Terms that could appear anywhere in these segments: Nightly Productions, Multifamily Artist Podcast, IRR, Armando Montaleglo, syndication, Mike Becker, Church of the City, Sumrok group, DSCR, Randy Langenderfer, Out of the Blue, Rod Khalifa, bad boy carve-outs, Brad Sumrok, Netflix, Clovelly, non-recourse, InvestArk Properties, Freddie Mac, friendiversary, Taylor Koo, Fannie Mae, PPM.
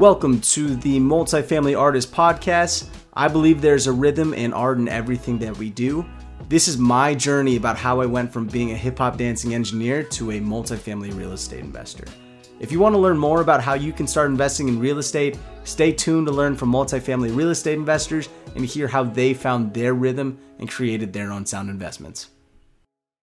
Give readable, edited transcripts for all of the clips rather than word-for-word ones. Welcome to the Multifamily Artist Podcast. I believe there's a rhythm and art in everything that we do. This is my journey about how I went from being a hip-hop dancing engineer to a multifamily real estate investor. If you want to learn more about how you can start investing in real estate, stay tuned to learn from multifamily real estate investors and hear how they found their rhythm and created their own sound investments.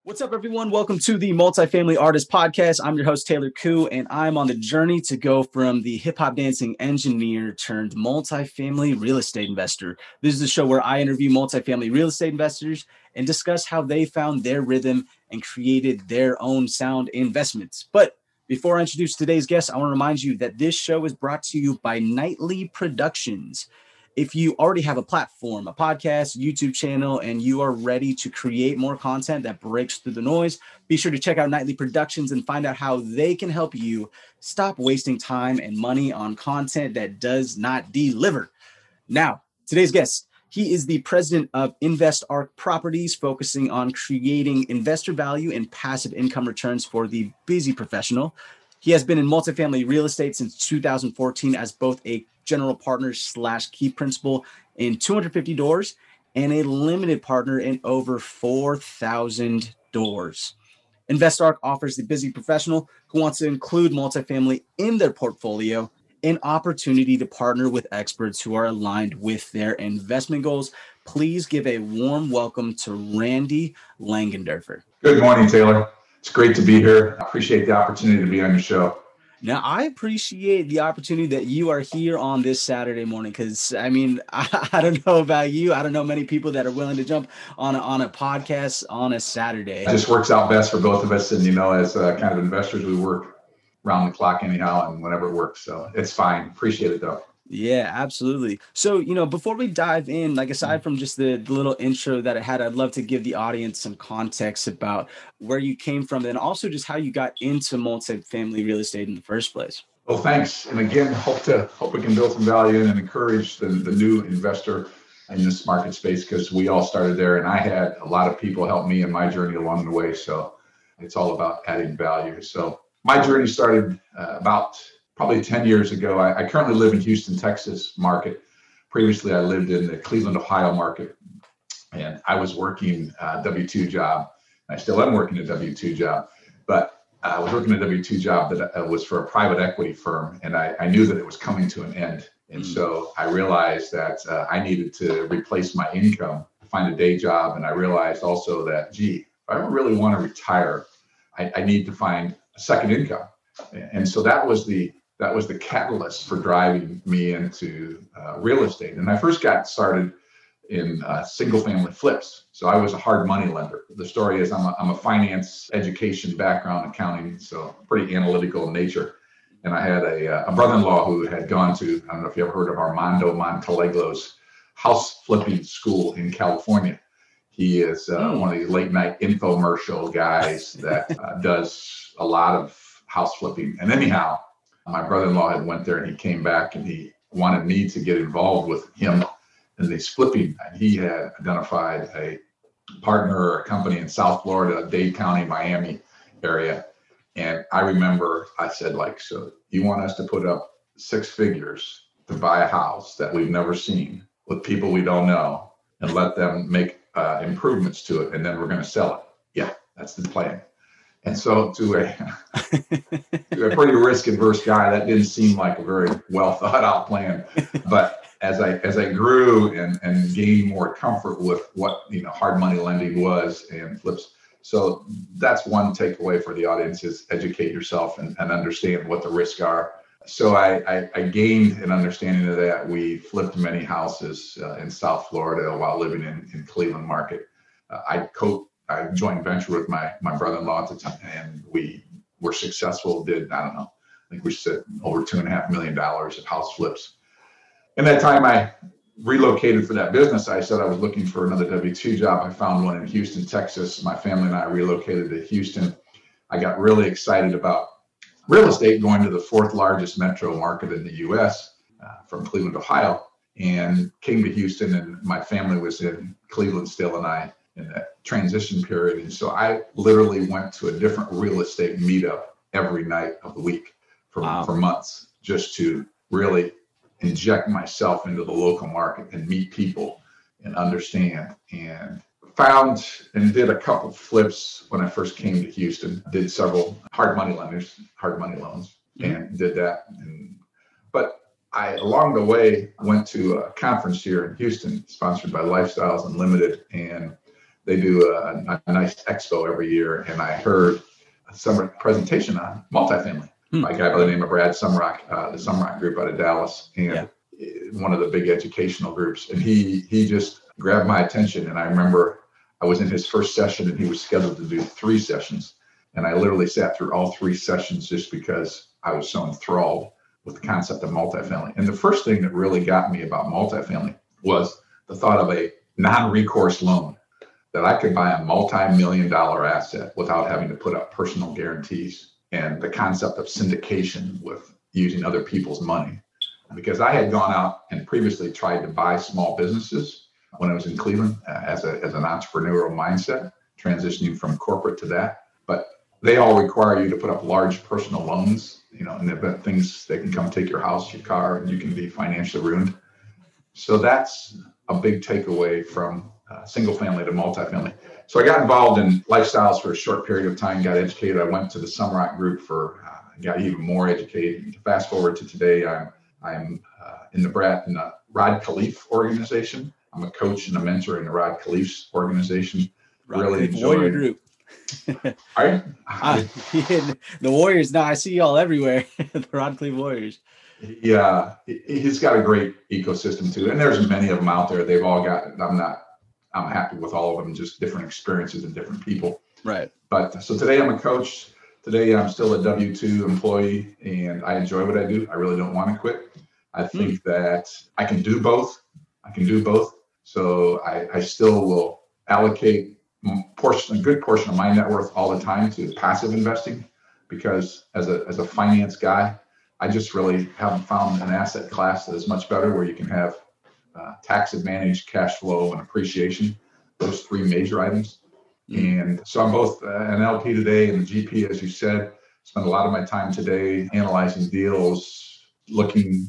What's up, everyone? Welcome to the Multifamily Artist Podcast. I'm your host, Taylor Koo, and I'm on the journey to go from the hip-hop dancing engineer turned multifamily real estate investor. This is the show where I interview multifamily real estate investors and discuss how they found their rhythm and created their own sound investments. But before I introduce today's guest, I want to remind you that this show is brought to you by Nightly Productions. If you already have a platform, a podcast, YouTube channel, and you are ready to create more content that breaks through the noise, be sure to check out Nightly Productions and find out how they can help you stop wasting time and money on content that does not deliver. Now, today's guest, he is the president of InvestArk Properties, focusing on creating investor value and passive income returns for the busy professional. He has been in multifamily real estate since 2014 as both a general partner / key principal in 250 doors and a limited partner in over 4,000 doors. InvestArk offers the busy professional who wants to include multifamily in their portfolio an opportunity to partner with experts who are aligned with their investment goals. Please give a warm welcome to Randy Langenderfer. Good morning, Taylor. It's great to be here. I appreciate the opportunity to be on your show. Now, I appreciate the opportunity that you are here on this Saturday morning because, I mean, I don't know about you. I don't know many people that are willing to jump on a podcast on a Saturday. It just works out best for both of us. And, you know, as kind of investors, we work around the clock anyhow and whenever it works. So it's fine. Appreciate it, though. Yeah, absolutely. So, you know, before we dive in, like aside from just the little intro that I had, I'd love to give the audience some context about where you came from and also just how you got into multifamily real estate in the first place. Well, thanks. And again, hope we can build some value and encourage the new investor in this market space because we all started there and I had a lot of people help me in my journey along the way. So it's all about adding value. So my journey started about probably 10 years ago. I currently live in Houston, Texas market. Previously, I lived in the Cleveland, Ohio market, and I was working a W-2 job. I still am working a W-2 job, but I was working a W-2 job that was for a private equity firm, and I knew that it was coming to an end. And so I realized that I needed to replace my income, find a day job, and I realized also that, gee, if I really want to retire, I need to find a second income. And so that was the catalyst for driving me into real estate. And I first got started in single family flips. So I was a hard money lender. The story is I'm a finance education background, accounting, so pretty analytical in nature. And I had a brother-in-law who had gone to, I don't know if you ever heard of Armando Montaleglo's house flipping school in California. He is one of the late night infomercial guys that does a lot of house flipping. And anyhow, my brother-in-law had went there and he came back and he wanted me to get involved with him in the flipping. He had identified a partner or a company in South Florida, Dade County, Miami area. And I remember I said, like, so you want us to put up six figures to buy a house that we've never seen with people we don't know and let them make improvements to it. And then we're going to sell it. Yeah, that's the plan. And so to a pretty risk-averse guy, that didn't seem like a very well-thought-out plan. But as I grew and gained more comfort with what, you know, hard money lending was and flips. So that's one takeaway for the audience is educate yourself and understand what the risks are. So I gained an understanding of that. We flipped many houses in South Florida while living in Cleveland market. I joint venture with my brother-in-law at the time, and we were successful, I think we said over $2.5 million of house flips. And that time I relocated for that business. I said I was looking for another W-2 job. I found one in Houston, Texas. My family and I relocated to Houston. I got really excited about real estate, going to the fourth largest metro market in the U.S. From Cleveland, Ohio, and came to Houston, and my family was in Cleveland still, and I in that transition period. And so I literally went to a different real estate meetup every night of the week for months just to really inject myself into the local market and meet people and understand, and found and did a couple flips when I first came to Houston, did several hard money lenders, hard money loans, and did that. But I, along the way, went to a conference here in Houston sponsored by Lifestyles Unlimited, and they do a nice expo every year. And I heard a summer presentation on multifamily by a guy by the name of Brad Sumrok, the Sumrok group out of Dallas, and one of the big educational groups. And he just grabbed my attention. And I remember I was in his first session, and he was scheduled to do 3 sessions. And I literally sat through all 3 sessions just because I was so enthralled with the concept of multifamily. And the first thing that really got me about multifamily was the thought of a non-recourse loan, that I could buy a multi-million-dollar asset without having to put up personal guarantees, and the concept of syndication with using other people's money. Because I had gone out and previously tried to buy small businesses when I was in Cleveland as an entrepreneurial mindset, transitioning from corporate to that. But they all require you to put up large personal loans, you know, and they can come take your house, your car, and you can be financially ruined. So that's a big takeaway from single family to multifamily. So I got involved in Lifestyles for a short period of time, got educated. I went to the Sumrok group for, got even more educated. Fast forward to today, I'm in the Rod Khalifa organization. I'm a coach and a mentor in the Rod Khalifa's organization. Rod really Khalifa Warrior Group. The Warriors. Now I see y'all everywhere. The Rod Khalifa Warriors. Yeah, he's got a great ecosystem too, and there's many of them out there. They've all got. I'm happy with all of them. Just different experiences and different people. Right. But so today I'm a coach. Today I'm still a W-2 employee, and I enjoy what I do. I really don't want to quit. I think that I can do both. So I still will allocate a good portion of my net worth all the time to passive investing, because as a finance guy, I just really haven't found an asset class that is much better, where you can have tax advantage, cash flow, and appreciation, those 3 major items. And so I'm both an LP today and a GP, as you said. Spend a lot of my time today analyzing deals,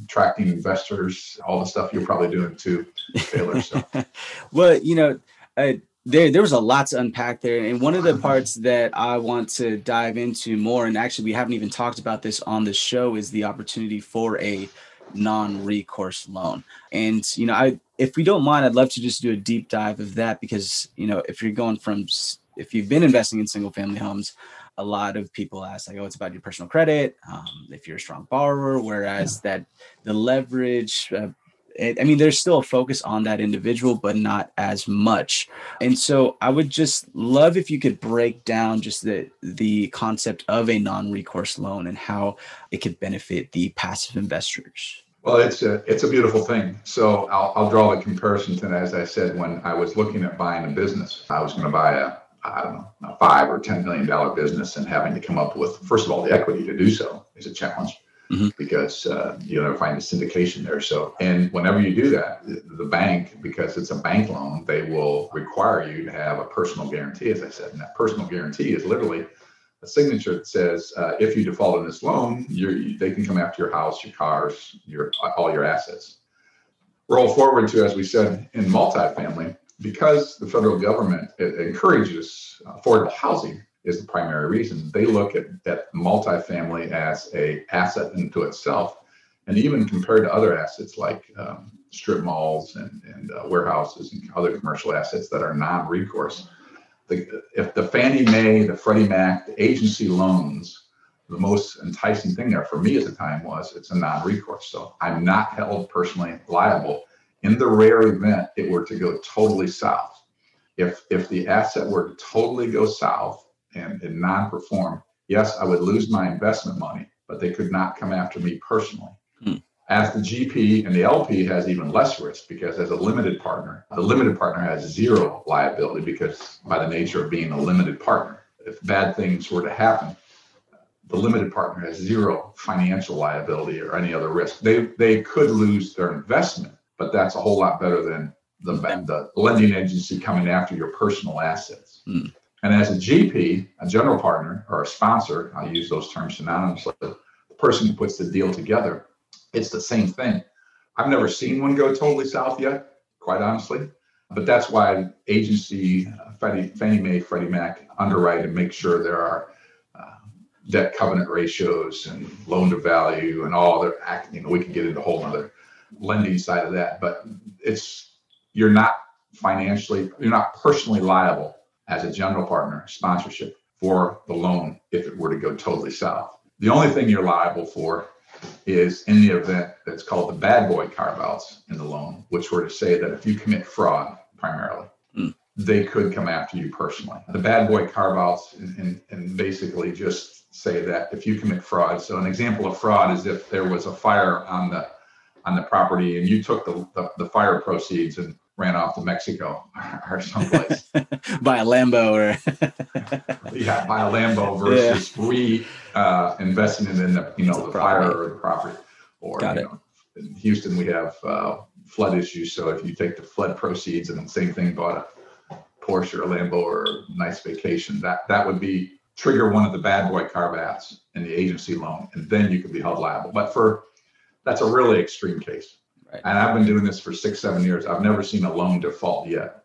tracking investors, all the stuff you're probably doing too, Taylor. So. Well, There was a lot to unpack there. And one of the parts that I want to dive into more, and actually we haven't even talked about this on the show, is the opportunity for a non-recourse loan. And, if we don't mind, I'd love to just do a deep dive of that, because, if you've been investing in single family homes, a lot of people ask it's about your personal credit, if you're a strong borrower, whereas the leverage, there's still a focus on that individual, but not as much. And so I would just love if you could break down just the concept of a non-recourse loan and how it could benefit the passive investors. Well, it's a beautiful thing. So I'll draw a comparison to that. As I said, when I was looking at buying a business, I was going to buy a $5 or $10 million business, and having to come up with, first of all, the equity to do so is a challenge. Mm-hmm. Because you'll never find a syndication there. So, and whenever you do that, the bank, because it's a bank loan, they will require you to have a personal guarantee, as I said. And that personal guarantee is literally a signature that says, if you default on this loan, they can come after your house, your cars, all your assets. Roll forward to, as we said, in multifamily, because the federal government encourages affordable housing, is the primary reason. They look at multifamily as an asset unto itself, and even compared to other assets like strip malls and warehouses and other commercial assets that are non-recourse. If the Fannie Mae, the Freddie Mac, the agency loans, the most enticing thing there for me at the time was it's a non-recourse. So I'm not held personally liable in the rare event it were to go totally south. If the asset were to totally go south, and non-perform, yes, I would lose my investment money, but they could not come after me personally. As the GP and the LP has even less risk, because as a limited partner, the limited partner has 0 liability, because by the nature of being a limited partner, if bad things were to happen, the limited partner has 0 financial liability or any other risk. They could lose their investment, but that's a whole lot better than the lending agency coming after your personal assets. And as a GP, a general partner or a sponsor, I'll use those terms synonymously, the person who puts the deal together, It's the same thing. I've never seen one go totally south yet, quite honestly. But that's why agency, Fannie Mae, Freddie Mac underwrite and make sure there are debt covenant ratios and loan to value and all their act. You know, we can get into a whole other lending side of that, but it's, you're not financially, you're not personally liable as a general partner sponsorship for the loan if it were to go totally south. The only thing you're liable for is in the event that's called the bad boy carve-outs in the loan, which were to say that if you commit fraud primarily, they could come after you personally. The bad boy carve-outs and basically just say that if you commit fraud, so an example of fraud is if there was a fire on the property and you took the fire proceeds and ran off to Mexico or someplace. Buy a Lambo or yeah, buy a Lambo versus reinvesting it in the, you know, the fire or the property. Or you know, in Houston we have flood issues. So if you take the flood proceeds and the same thing, bought a Porsche or a Lambo or a nice vacation, that would be trigger one of the bad boy carve-outs in the agency loan, and then you could be held liable. But that's a really extreme case. Right. And I've been doing this for 6-7 years. I've never seen a loan default yet.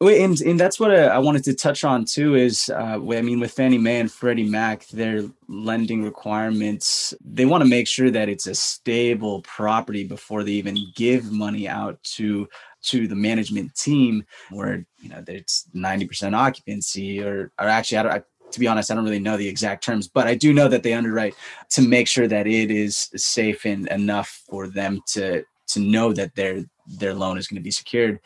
And that's what I wanted to touch on too is, with Fannie Mae and Freddie Mac, their lending requirements, they want to make sure that it's a stable property before they even give money out to the management team where, you know, that it's 90% occupancy or actually, to be honest, I don't really know the exact terms, but I do know that they underwrite to make sure that it is safe and enough for them to know that their loan is going to be secured.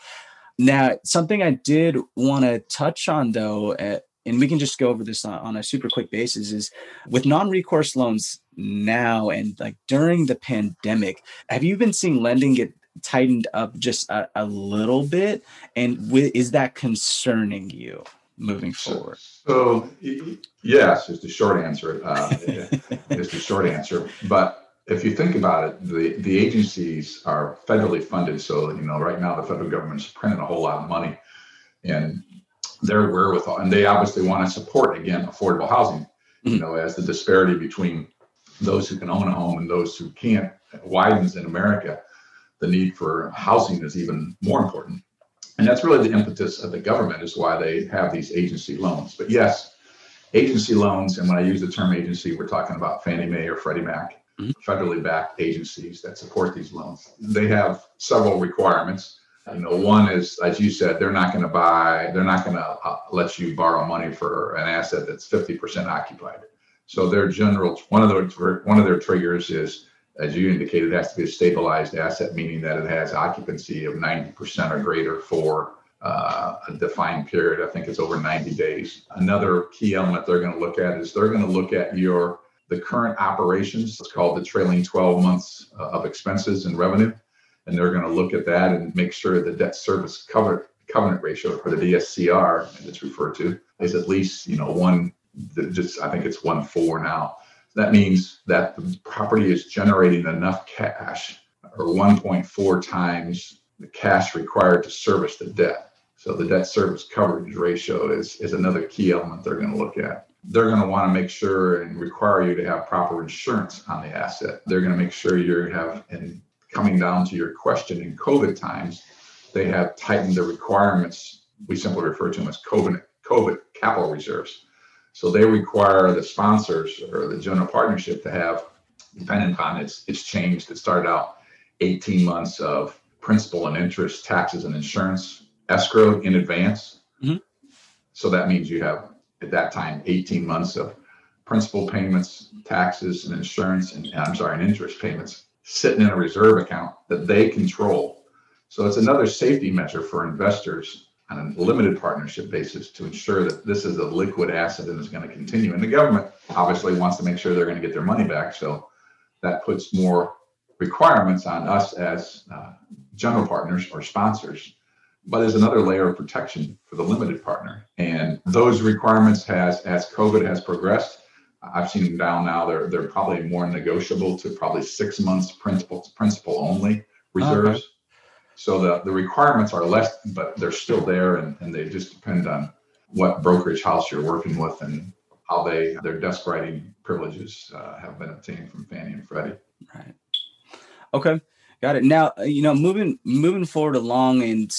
Now, something I did want to touch on, though, and we can just go over this on a super quick basis, is with non-recourse loans now and like during the pandemic, have you been seeing lending get tightened up just a little bit? And is that concerning you moving forward? So yes, is the short answer. Is the short answer. But if you think about it, the agencies are federally funded. So, you know, right now the federal government's printing a whole lot of money and their wherewithal. And they obviously want to support, again, affordable housing, you know, as the disparity between those who can own a home and those who can't widens in America. The need for housing is even more important. And that's really the impetus of the government is why they have these agency loans. But yes, agency loans, and when I use the term agency, we're talking about Fannie Mae or Freddie Mac, federally backed agencies that support these loans. They have several requirements. You know, one is, as you said, they're not going to let you borrow money for an asset that's 50% occupied. So their general, one of their triggers is, as you indicated, it has to be a stabilized asset, meaning that it has occupancy of 90% or greater for a defined period. I think it's over 90 days. Another key element they're going to look at is they're going to look at the current operations. It's called the trailing 12 months of expenses and revenue. And they're going to look at that and make sure the debt service covenant ratio, or the DSCR, as it's referred to, is at least, you know, I think it's 1.4 now. That means that the property is generating enough cash, or 1.4 times the cash required to service the debt. So the debt service coverage ratio is another key element they're going to look at. They're going to want to make sure and require you to have proper insurance on the asset. They're going to make sure you have, and coming down to your question, in COVID times, they have tightened the requirements. We simply refer to them as COVID capital reserves. So they require the sponsors or the general partnership to have, depending upon it's changed. It started out 18 months of principal and interest, taxes and insurance, escrow in advance. So that means you have, at that time, 18 months of principal payments, taxes and insurance, and interest payments sitting in a reserve account that they control. So it's another safety measure for investors on a limited partnership basis to ensure that this is a liquid asset and is going to continue. And the government obviously wants to make sure they're going to get their money back. So that puts more requirements on us as general partners or sponsors, but is another layer of protection for the limited partner. And those requirements as COVID has progressed, I've seen them down now. They're probably more negotiable to probably 6 months principal only reserves. Okay. So the requirements are less, but they're still there, and they just depend on what brokerage house you're working with and how their desk writing privileges have been obtained from Fannie and Freddie. Right. Okay. Got it. Now, you know, moving forward along and,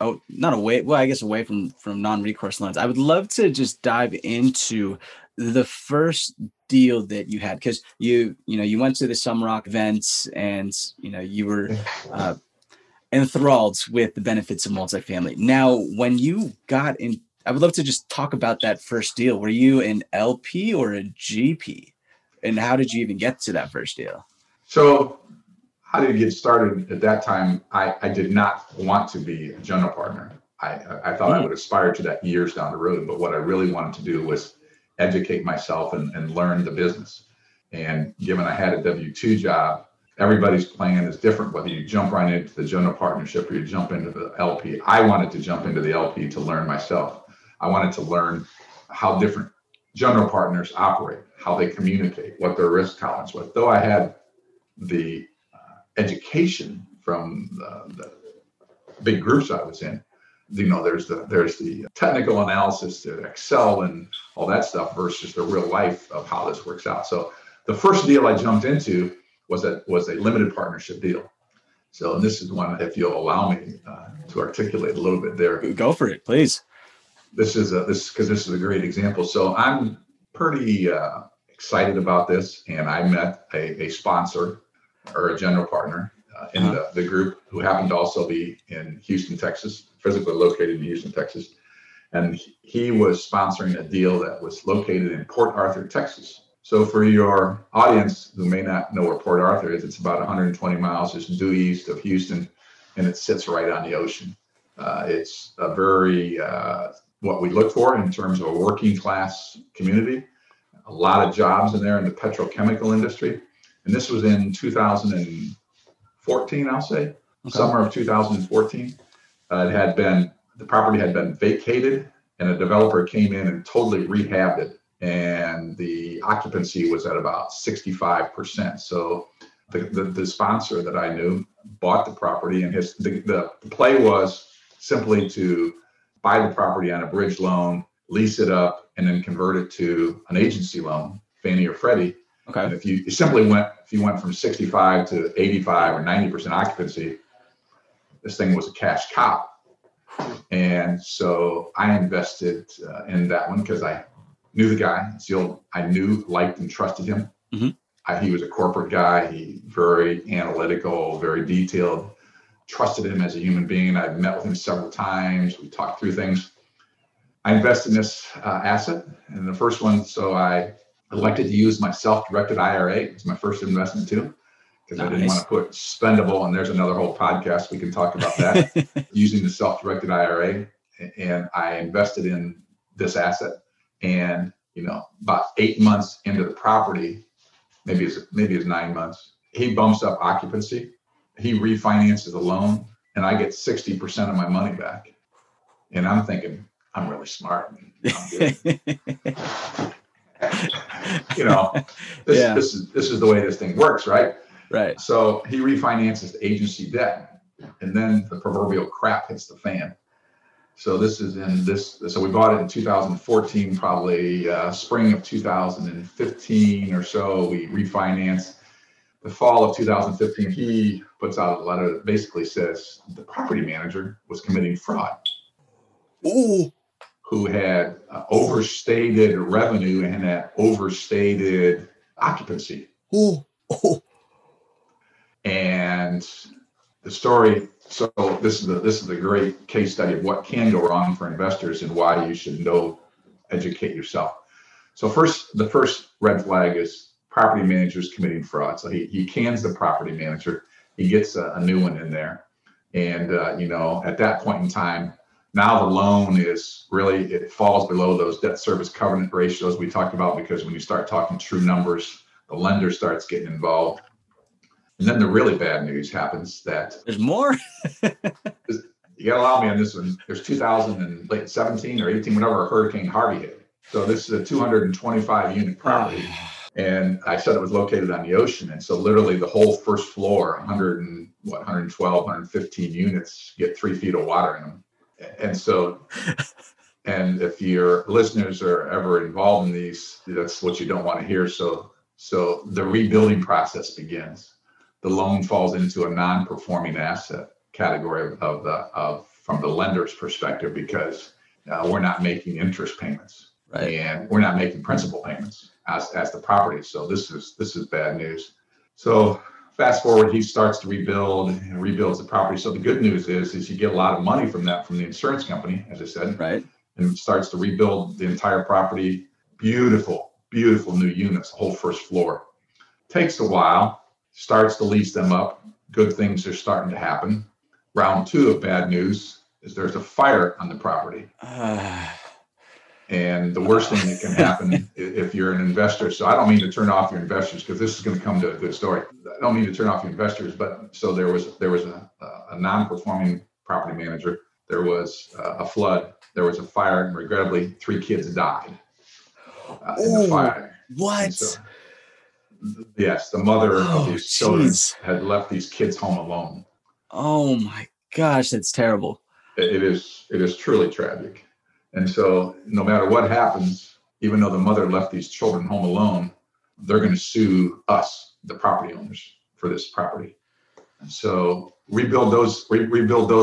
away from non-recourse loans, I would love to just dive into the first deal that you had, because you went to the Sumrok events and, you were enthralled with the benefits of multifamily. Now, when you got in, I would love to just talk about that first deal. Were you an LP or a GP? And how did you even get to that first deal? So how did it get started? At that time, I did not want to be a general partner. I thought I would aspire to that years down the road. But what I really wanted to do was educate myself and learn the business. And given I had a W-2 job, everybody's plan is different, whether you jump right into the general partnership or you jump into the LP. I wanted to jump into the LP to learn myself. I wanted to learn how different general partners operate, how they communicate, what their risk tolerance was. Though I had the education from the big groups I was in, there's the technical analysis, the Excel and all that stuff versus the real life of how this works out. So the first deal I jumped into was a limited partnership deal. So, and this is one, if you'll allow me to articulate a little bit there. Go for it, please. This is a great example. So I'm pretty excited about this. And I met a sponsor or a general partner in the group who happened to also be in Houston, Texas, physically located in Houston, Texas. And he was sponsoring a deal that was located in Port Arthur, Texas. So for your audience who may not know where Port Arthur is, it's about 120 miles just due east of Houston, and it sits right on the ocean. It's a very, what we look for in terms of a working class community, a lot of jobs in there in the petrochemical industry. And this was in 2014, I'll say, Summer of 2014. The property had been vacated and a developer came in and totally rehabbed it. And the occupancy was at about 65%. So the sponsor that I knew bought the property, and the play was simply to buy the property on a bridge loan, lease it up, and then convert it to an agency loan, Fannie or Freddie. Okay. And if you went from 65 to 85 or 90% occupancy, this thing was a cash cow. And so I invested in that one because I knew the guy. I knew, liked, and trusted him. Mm-hmm. He was a corporate guy. He very analytical, very detailed. Trusted him as a human being. I've met with him several times. We talked through things. I invested in this asset, and the first one. So I elected to use my self-directed IRA. It's my first investment too, because I didn't want to put spendable. And there's another whole podcast we can talk about that. Using the self-directed IRA, and I invested in this asset. And, about 8 months into the property, maybe it's 9 months, he bumps up occupancy. He refinances the loan, and I get 60% of my money back. And I'm thinking, I'm really smart. I'm this is the way this thing works, right? Right. So he refinances the agency debt, and then the proverbial crap hits the fan. So this is so we bought it in 2014, probably spring of 2015 or so. We refinanced. The fall of 2015, he puts out a letter that basically says the property manager was committing fraud. Ooh. Who had overstated revenue and had overstated occupancy. Ooh. Ooh. And the story. So this is a great case study of what can go wrong for investors and why you should educate yourself. So the first red flag is property managers committing fraud. So he cans the property manager. He gets a new one in there. And, at that point in time, now the loan it falls below those debt service covenant ratios we talked about, because when you start talking true numbers, the lender starts getting involved. And then the really bad news happens that there's more. You gotta allow me on this one. There's 2017 or 18, whenever Hurricane Harvey hit. So this is a 225-unit property. And I said it was located on the ocean. And so literally the whole first floor, 112, 115 units get 3 feet of water in them. And so, and if your listeners are ever involved in these, that's what you don't want to hear. So the rebuilding process begins. the loan falls into a non-performing asset category of from the lender's perspective, because we're not making interest payments, right, and we're not making principal payments as the property. So this is bad news. So fast forward, he starts to rebuild and rebuilds the property. So the good news is you get a lot of money from that, from the insurance company, as I said, right, and starts to rebuild the entire property. Beautiful, beautiful new units, the whole first floor. Takes a while, starts to lease them up. Good things are starting to happen. Round two of bad news is there's a fire on the property. And the worst thing that can happen if you're an investor, so I don't mean to turn off your investors, because this is going to come to a good story. I don't mean to turn off your investors, but so there was a non-performing property manager. There was a flood. There was a fire, and regrettably, 3 kids died in the fire. What? So, yes, the mother of these children had left these kids home alone. Oh my gosh, that's terrible. It is truly tragic. And so no matter what happens, even though the mother left these children home alone, they're going to sue us, the property owners, for this property. And so rebuild those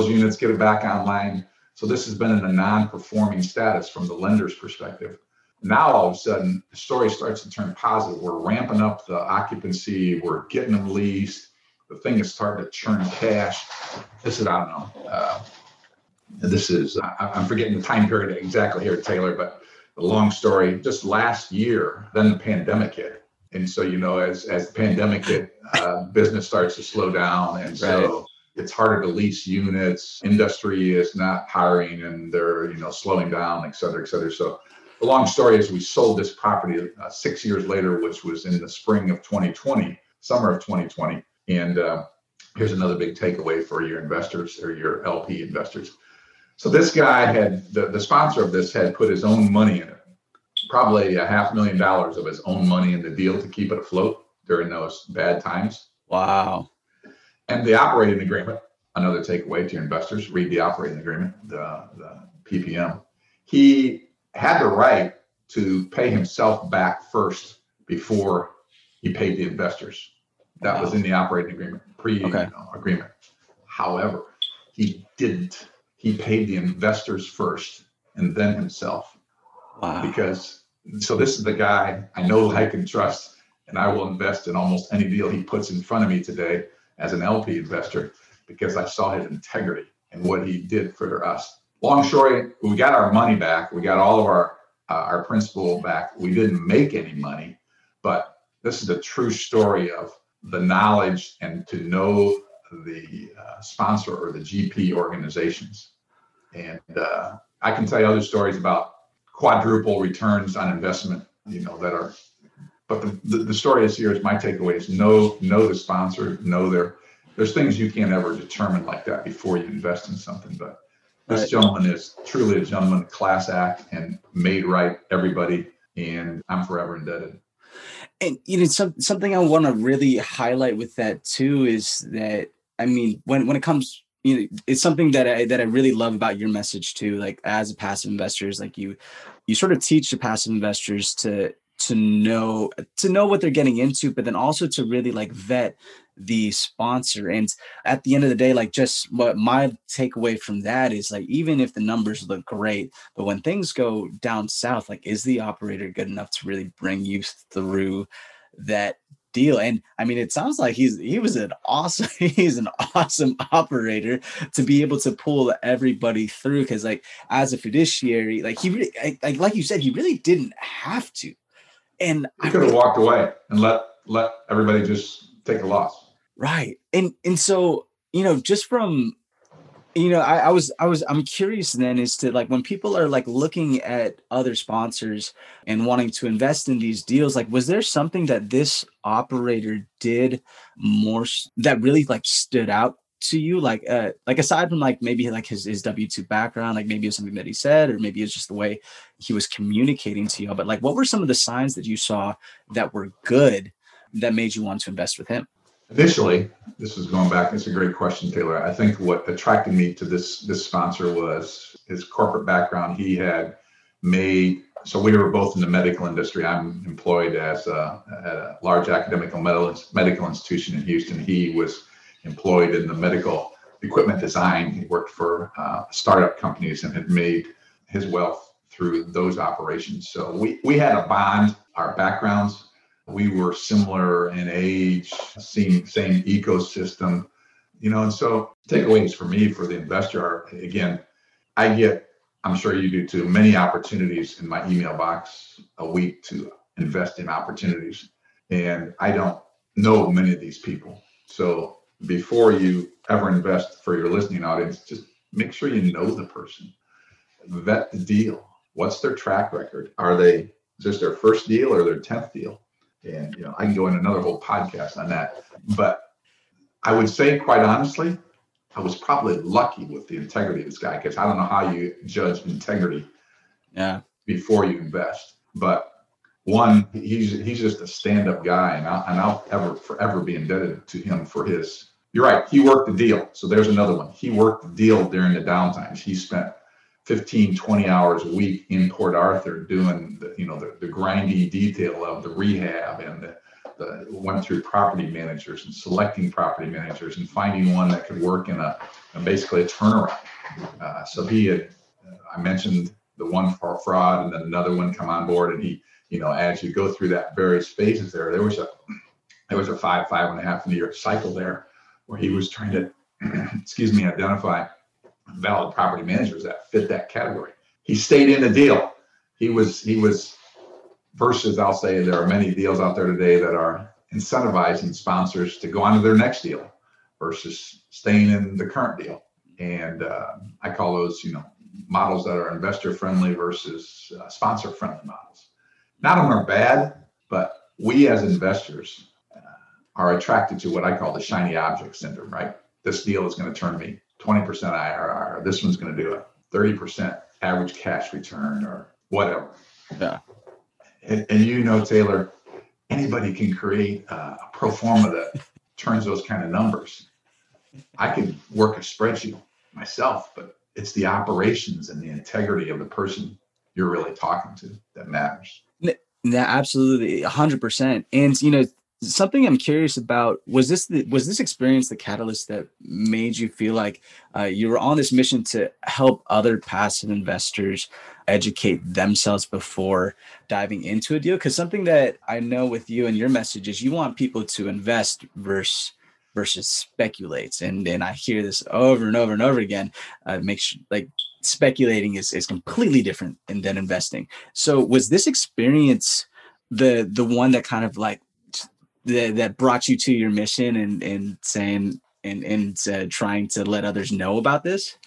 units, get it back online. So this has been in a non-performing status from the lender's perspective. Now, all of a sudden, the story starts to turn positive. We're ramping up the occupancy. We're getting them leased. The thing is starting to churn cash. This is, I don't know. I'm forgetting the time period exactly here, Taylor, but the long story, just last year, then the pandemic hit. And so, you know, as the pandemic hit, business starts to slow down. And so it's harder to lease units. Industry is not hiring, and they're, you know, slowing down, et cetera, et cetera. So the long story is we sold this property 6 years later, which was in the spring of 2020, summer of 2020. And here's another big takeaway for your investors or your LP investors. So this guy had, the sponsor of this had put his own money in it, probably $500,000 of his own money in the deal to keep it afloat during those bad times. Wow. And the operating agreement, another takeaway to your investors, read the operating agreement, the PPM. He had the right to pay himself back first before he paid the investors. That was in the operating agreement, agreement. However, he didn't. He paid the investors first and then himself. Wow. Because, so this is the guy I know, like, and trust, and I will invest in almost any deal he puts in front of me today as an LP investor, because I saw his integrity and what he did for us. Long story, we got our money back. We got all of our principal back. We didn't make any money, but this is a true story of the knowledge and to know the sponsor or the GP organizations. And I can tell you other stories about quadruple returns on investment, you know, that are, but the story is here is my takeaway is know the sponsor, know there's things you can't ever determine like that before you invest in something. But this gentleman is truly a gentleman, class act, and made right everybody. And I'm forever indebted. And, you know, something I want to really highlight with that, too, is that, I mean, when it comes, you know, it's something that I really love about your message, too, like as a passive investors, like you sort of teach the passive investors to know what they're getting into, but then also to really like vet the sponsor. And at the end of the day, like just what my takeaway from that is, like, even if the numbers look great, but when things go down south, like, is the operator good enough to really bring you through that deal? And I mean, it sounds like he's an awesome operator to be able to pull everybody through. Cause like as a fiduciary, like he really, like you said, he really didn't have to. And he could have walked away and let everybody just take a loss. Right. And so, you know, just from, you know, I'm curious then as to like when people are like looking at other sponsors and wanting to invest in these deals, like, was there something that this operator did more that really like stood out to you? Like aside from like maybe like his W-2 background, like maybe it was something that he said, or maybe it's just the way he was communicating to you. But like, what were some of the signs that you saw that were good that made you want to invest with him? Initially, this is going back. It's a great question, Taylor. I think what attracted me to this sponsor was his corporate background. He had So we were both in the medical industry. I'm employed at a large academic medical institution in Houston. He was employed in the medical equipment design. He worked for startup companies and had made his wealth through those operations. So we had a bond, our backgrounds. We were similar in age, same ecosystem, and so takeaways for me, for the investor are, again, I get, I'm sure you do too, many opportunities in my email box a week to invest in opportunities. And I don't know many of these people. So before you ever invest, for your listening audience, just make sure you know the person. Vet the deal. What's their track record? Are they, is this their first deal or their 10th deal? And, I can go in another whole podcast on that. But I would say, quite honestly, I was probably lucky with the integrity of this guy, because I don't know how you judge integrity before you invest. But one, he's just a stand-up guy, and I'll forever be indebted to him for his. You're right. He worked the deal. So there's another one. He worked the deal during the downtimes. He spent 15, 20 hours a week in Port Arthur doing the grindy detail of the rehab, and the went through property managers and selecting property managers and finding one that could work in basically a turnaround. So he had, I mentioned the one for fraud, and then another one come on board, and he, as you go through that various phases there was a five and a half year cycle there where he was trying to, identify valid property managers that fit that category. He stayed in the deal. He was versus, I'll say, there are many deals out there today that are incentivizing sponsors to go on to their next deal versus staying in the current deal. And I call those, models that are investor friendly versus sponsor friendly models. Not of them are bad, but we as investors are attracted to what I call the shiny object syndrome, right? This deal is going to turn me 20% IRR. This one's going to do a 30% average cash return or whatever. Yeah. And Taylor, anybody can create a pro forma that turns those kind of numbers. I could work a spreadsheet myself, but it's the operations and the integrity of the person you're really talking to that matters. Yeah, absolutely. 100%. And, something I'm curious about, was this experience the catalyst that made you feel like you were on this mission to help other passive investors educate themselves before diving into a deal? Because something that I know with you and your message is you want people to invest versus speculate. And I hear this over and over and over again. Speculating is completely different than investing. So was this experience the one that kind of that brought you to your mission and saying and trying to let others know about this?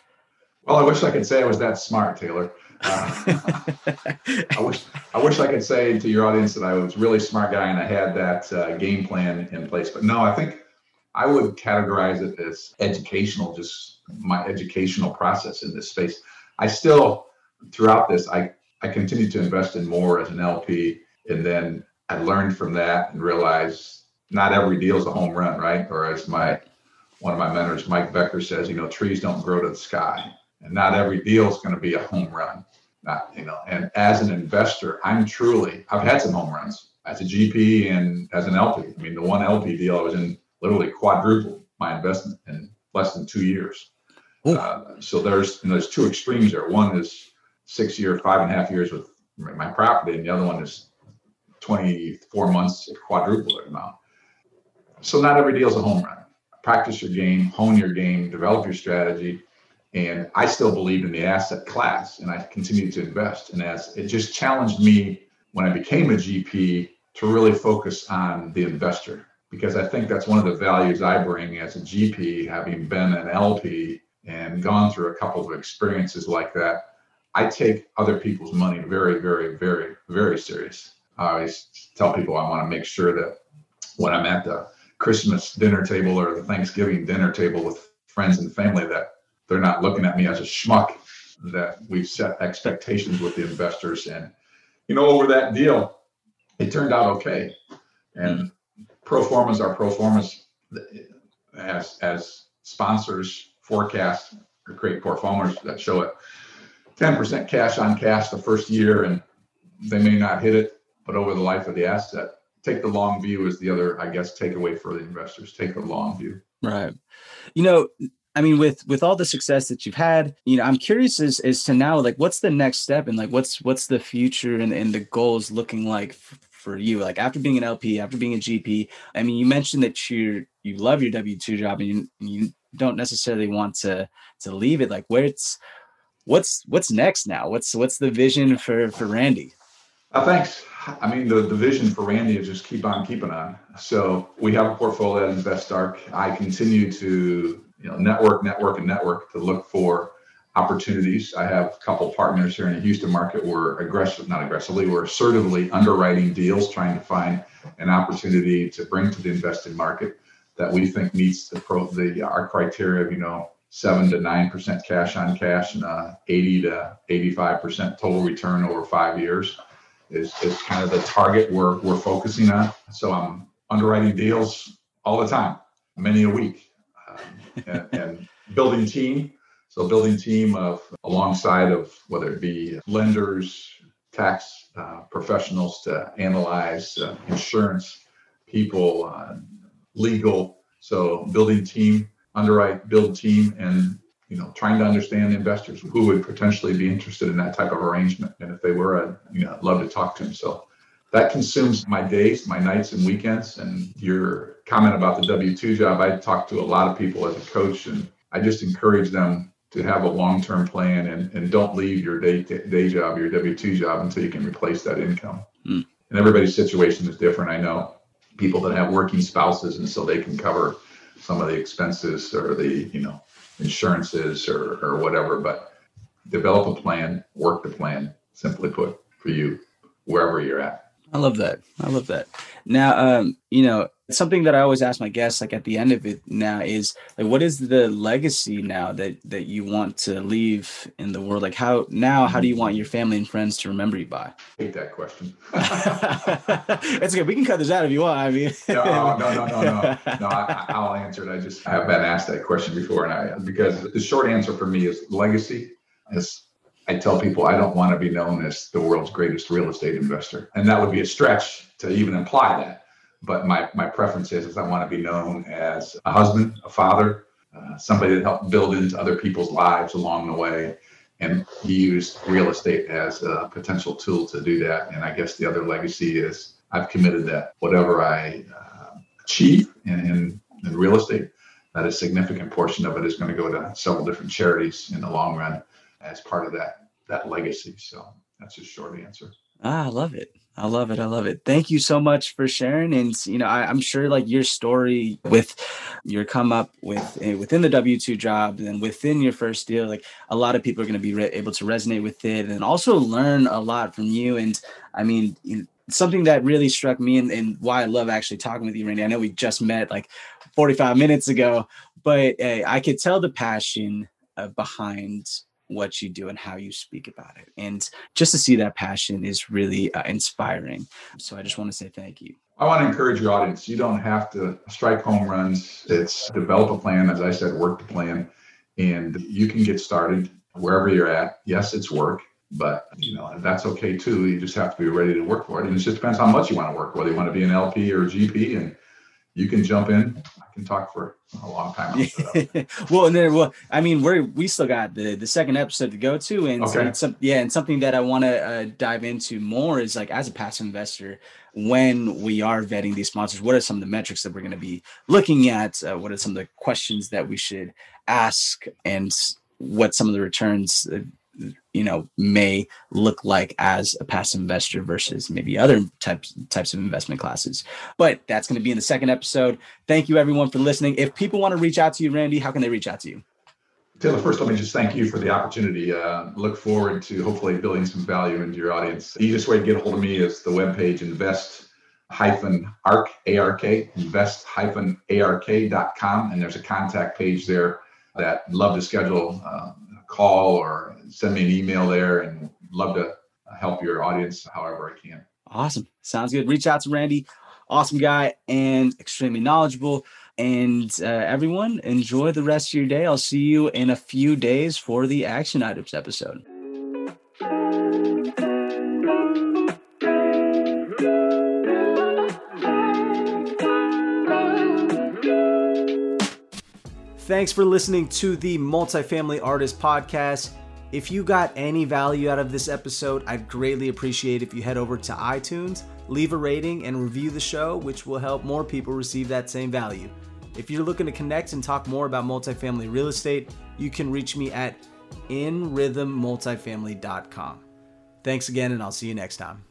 Well, I wish I could say I was that smart, Taylor. I wish I could say to your audience that I was a really smart guy and I had that game plan in place. But no, I think I would categorize it as educational, just my educational process in this space. I still, throughout this, I continue to invest in more as an LP, and then I learned from that and realized not every deal is a home run, right? Or as one of my mentors, Mike Becker, says, trees don't grow to the sky, and not every deal is going to be a home run. And as an investor, I've had some home runs as a GP and as an LP. I mean, the one LP deal I was in literally quadrupled my investment in less than 2 years. So there's two extremes there. One is 5.5 years with my property, and the other one is 24 months to quadruple that amount. So not every deal is a home run. Practice your game, hone your game, develop your strategy. And I still believe in the asset class, and I continue to invest. And as it just challenged me when I became a GP to really focus on the investor, because I think that's one of the values I bring as a GP, having been an LP and gone through a couple of experiences like that. I take other people's money very, very, very, very serious. I always tell people I want to make sure that when I'm at the Christmas dinner table or the Thanksgiving dinner table with friends and family, that they're not looking at me as a schmuck, that we've set expectations with the investors. And, over that deal, it turned out okay. And pro formas, as sponsors forecast or create pro formas that show it. 10% cash on cash the first year, and they may not hit it, but over the life of the asset, take the long view is the other, I guess, takeaway for the investors. Take the long view. Right. You know, I mean, with all the success that you've had, you know, I'm curious as to now, like, what's the next step, and like, what's the future and the goals looking like for you? Like, after being an LP, after being a GP, I mean, you mentioned that you love your W-2 job and you don't necessarily want to leave it. Like, what's next now? What's the vision for Randy? Thanks. I mean, the vision for Randy is just keep on keeping on. So we have a portfolio at InvestArk. I continue to, you know, network to look for opportunities. I have a couple partners here in the Houston market. We're assertively underwriting deals, trying to find an opportunity to bring to the invested market that we think meets our criteria of, you know, 7 to 9% cash on cash and 80 to 85% total return over 5 years is kind of the target we're focusing on. So I'm underwriting deals all the time, many a week, and building team. So building team of alongside of whether it be lenders, tax professionals to analyze insurance people, legal. So building team. Underwrite, build team, and, you know, trying to understand investors who would potentially be interested in that type of arrangement, and if they were, I'd love to talk to them. So that consumes my days, my nights, and weekends. And your comment about the W-2 job, I talk to a lot of people as a coach, and I just encourage them to have a long-term plan and don't leave your day job, your W-2 job, until you can replace that income. Mm. And everybody's situation is different. I know people that have working spouses, and so they can cover some of the expenses or the, insurances or whatever, but develop a plan, work the plan, simply put, for you, wherever you're at. I love that. Now, something that I always ask my guests, like at the end of it now, is like, what is the legacy now that you want to leave in the world? Like how do you want your family and friends to remember you by? I hate that question. That's good. We can cut this out if you want. I mean, no. I'll answer it. I have been asked that question before, because the short answer for me is legacy. Is I tell people I don't want to be known as the world's greatest real estate investor, and that would be a stretch to even imply that. But my preference is I want to be known as a husband, a father, somebody that helped build into other people's lives along the way, and used real estate as a potential tool to do that. And I guess the other legacy is I've committed that whatever I achieve in real estate, that a significant portion of it is going to go to several different charities in the long run as part of that legacy. So that's a short answer. Ah, I love it. I love it. Thank you so much for sharing. And, I'm sure like your story with your come up within the W-2 job and within your first deal, like a lot of people are going to be able to resonate with it and also learn a lot from you. And I mean, something that really struck me and why I love actually talking with you, Randy, I know we just met like 45 minutes ago, but I could tell the passion behind what you do and how you speak about it. And just to see that passion is really inspiring. So I just want to say thank you. I want to encourage your audience. You don't have to strike home runs. It's develop a plan. As I said, work the plan, and you can get started wherever you're at. Yes, it's work, but that's okay too. You just have to be ready to work for it. And it just depends how much you want to work, whether you want to be an LP or a GP, and you can jump in. I can talk for a long time. We still got the second episode to go to. And, okay. And something that I want to dive into more is like, as a passive investor, when we are vetting these sponsors, what are some of the metrics that we're going to be looking at? What are some of the questions that we should ask, and what some of the returns, may look like as a passive investor versus maybe other types of investment classes. But that's going to be in the second episode. Thank you everyone for listening. If people want to reach out to you, Randy, how can they reach out to you? Taylor, first, let me just thank you for the opportunity. Look forward to hopefully building some value into your audience. The easiest way to get a hold of me is the webpage invest-ark.com. And there's a contact page there that I'd love to schedule a call or send me an email there, and love to help your audience however I can. Awesome. Sounds good. Reach out to Randy. Awesome guy and extremely knowledgeable. And everyone, enjoy the rest of your day. I'll see you in a few days for the Action Items episode. Thanks for listening to the Multifamily Artist Podcast. If you got any value out of this episode, I'd greatly appreciate if you head over to iTunes, leave a rating, and review the show, which will help more people receive that same value. If you're looking to connect and talk more about multifamily real estate, you can reach me at inrhythmmultifamily.com. Thanks again, and I'll see you next time.